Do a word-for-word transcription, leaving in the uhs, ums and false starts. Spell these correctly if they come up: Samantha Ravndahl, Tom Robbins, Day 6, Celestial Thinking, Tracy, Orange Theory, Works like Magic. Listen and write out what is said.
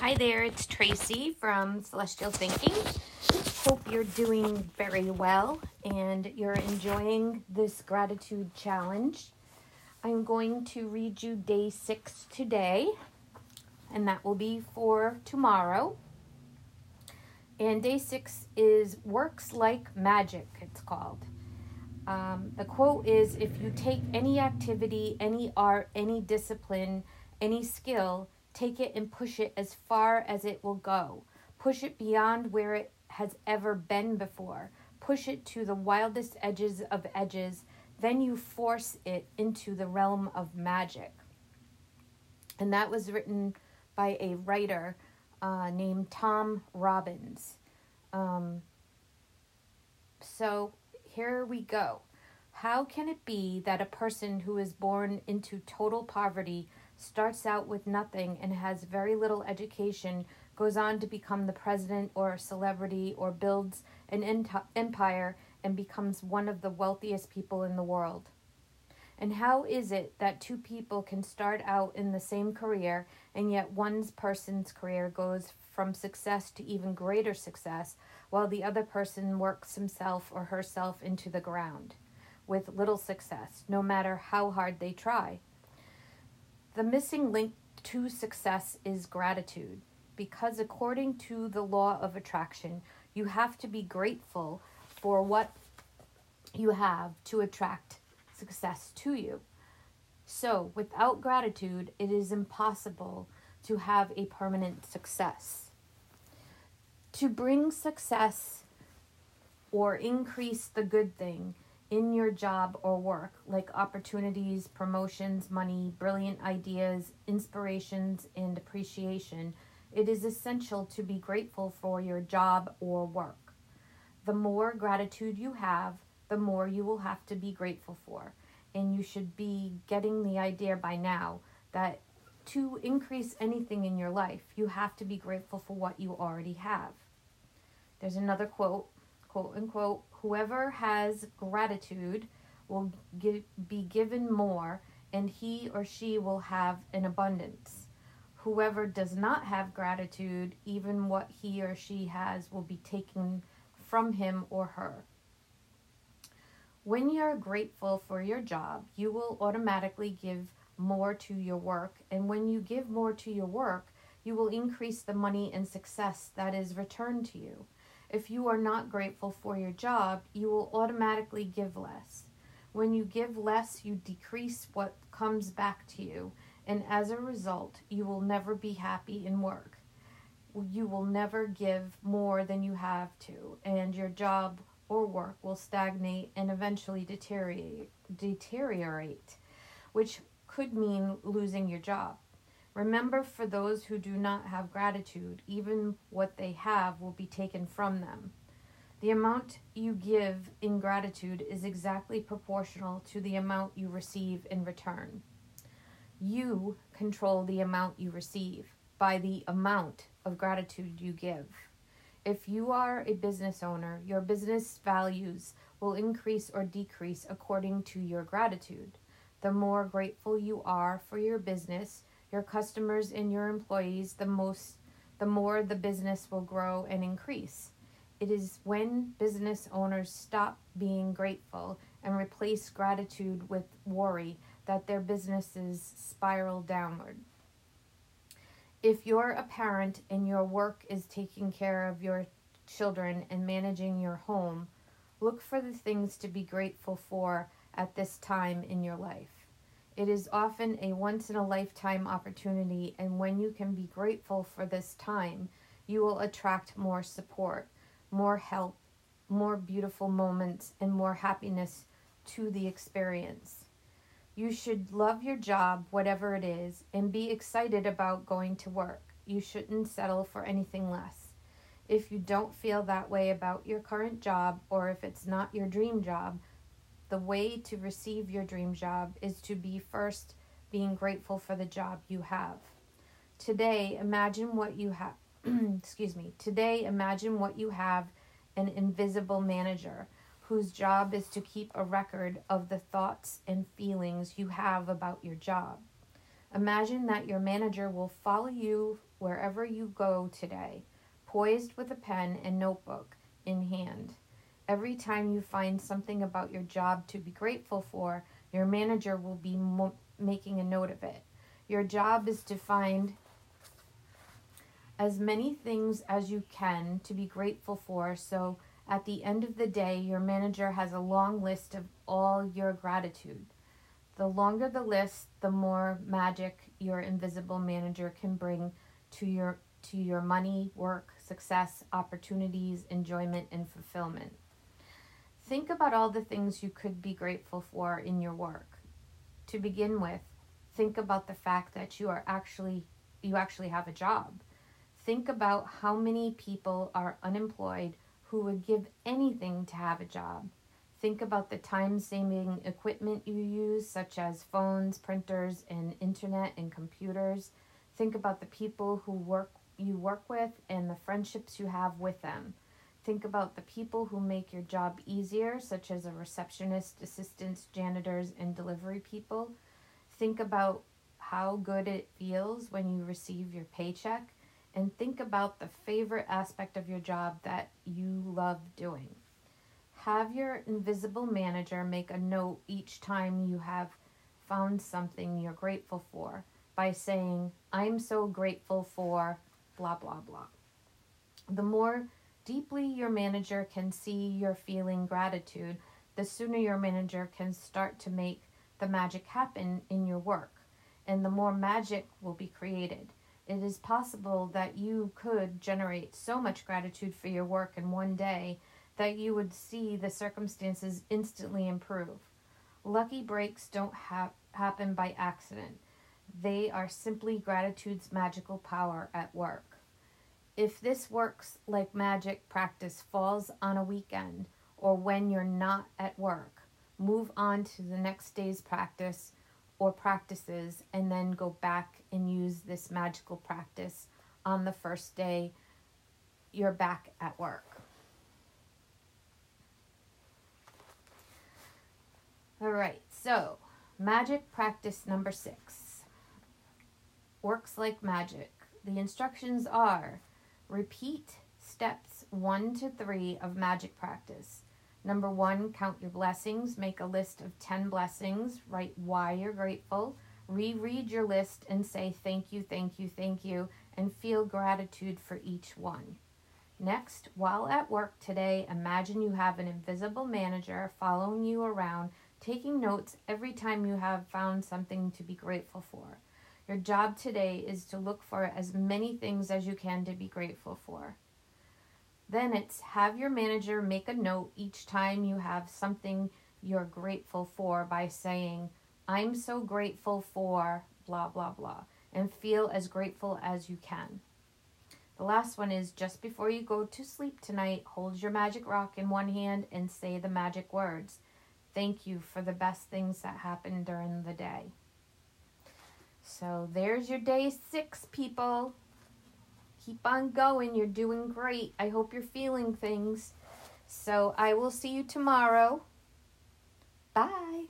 Hi there, it's Tracy from Celestial Thinking. Hope you're doing very well and you're enjoying this gratitude challenge. I'm going to read you day six today, and that will be for tomorrow. And day six is Works Like Magic, it's called. Um, the quote is, if you take any activity, any art, any discipline, any skill, take it and push it as far as it will go. Push it beyond where it has ever been before. Push it to the wildest edges of edges. Then you force it into the realm of magic. And that was written by a writer uh, named Tom Robbins. Um, so here we go. How can it be that a person who is born into total poverty starts out with nothing and has very little education, goes on to become the president or a celebrity, or builds an ent- empire and becomes one of the wealthiest people in the world? And how is it that two people can start out in the same career, and yet one person's career goes from success to even greater success, while the other person works himself or herself into the ground with little success, no matter how hard they try? The missing link to success is gratitude, because according to the law of attraction, you have to be grateful for what you have to attract success to you. So, without gratitude, it is impossible to have a permanent success. To bring success or increase the good thing in your job or work, like opportunities, promotions, money, brilliant ideas, inspirations, and appreciation, it is essential to be grateful for your job or work. The more gratitude you have, the more you will have to be grateful for. And you should be getting the idea by now that to increase anything in your life, you have to be grateful for what you already have. There's another quote, quote unquote, whoever has gratitude will give, be given more, and he or she will have an abundance. Whoever does not have gratitude, even what he or she has will be taken from him or her. When you're grateful for your job, you will automatically give more to your work, and when you give more to your work, you will increase the money and success that is returned to you. If you are not grateful for your job, you will automatically give less. When you give less, you decrease what comes back to you, and as a result, you will never be happy in work. You will never give more than you have to, and your job or work will stagnate and eventually deteriorate, deteriorate, which could mean losing your job. Remember, for those who do not have gratitude, even what they have will be taken from them. The amount you give in gratitude is exactly proportional to the amount you receive in return. You control the amount you receive by the amount of gratitude you give. If you are a business owner, your business values will increase or decrease according to your gratitude. The more grateful you are for your business, your customers, and your employees, the most, the more the business will grow and increase. It is when business owners stop being grateful and replace gratitude with worry that their businesses spiral downward. If you're a parent and your work is taking care of your children and managing your home, look for the things to be grateful for at this time in your life. It is often a once-in-a-lifetime opportunity, and when you can be grateful for this time, you will attract more support, more help, more beautiful moments, and more happiness to the experience. You should love your job, whatever it is, and be excited about going to work. You shouldn't settle for anything less. If you don't feel that way about your current job, or if it's not your dream job, the way to receive your dream job is to be first being grateful for the job you have. Today, imagine what you have. excuse me. Today, imagine what you have: an invisible manager whose job is to keep a record of the thoughts and feelings you have about your job. Imagine that your manager will follow you wherever you go today, poised with a pen and notebook in hand. Every time you find something about your job to be grateful for, your manager will be mo- making a note of it. Your job is to find as many things as you can to be grateful for, so at the end of the day, your manager has a long list of all your gratitude. The longer the list, the more magic your invisible manager can bring to your to your money, work, success, opportunities, enjoyment, and fulfillment. Think about all the things you could be grateful for in your work. To begin with, think about the fact that you are actually you actually have a job. Think about how many people are unemployed who would give anything to have a job. Think about the time-saving equipment you use, such as phones, printers, and internet and computers. Think about the people who work you work with and the friendships you have with them. Think about the people who make your job easier, such as a receptionist, assistants, janitors, and delivery people. Think about how good it feels when you receive your paycheck. And think about the favorite aspect of your job that you love doing. Have your invisible manager make a note each time you have found something you're grateful for by saying, I'm so grateful for blah, blah, blah. The more deeply your manager can see you're feeling gratitude, the sooner your manager can start to make the magic happen in your work, and the more magic will be created. It is possible that you could generate so much gratitude for your work in one day that you would see the circumstances instantly improve. Lucky breaks don't ha- happen by accident. They are simply gratitude's magical power at work. If this works like magic practice falls on a weekend or when you're not at work, move on to the next day's practice or practices, and then go back and use this magical practice on the first day you're back at work. All right, so magic practice number six, works like magic. The instructions are, repeat steps one to three of magic practice. Number one, count your blessings. Make a list of ten blessings. Write why you're grateful. Reread your list and say thank you, thank you, thank you, and feel gratitude for each one. Next, while at work today, imagine you have an invisible manager following you around, taking notes every time you have found something to be grateful for. Your job today is to look for as many things as you can to be grateful for. Then it's have your manager make a note each time you have something you're grateful for by saying, I'm so grateful for blah, blah, blah, and feel as grateful as you can. The last one is just before you go to sleep tonight, hold your magic rock in one hand and say the magic words. Thank you for the best things that happened during the day. So there's your day six, people. Keep on going. You're doing great. I hope you're feeling things. So I will see you tomorrow. Bye.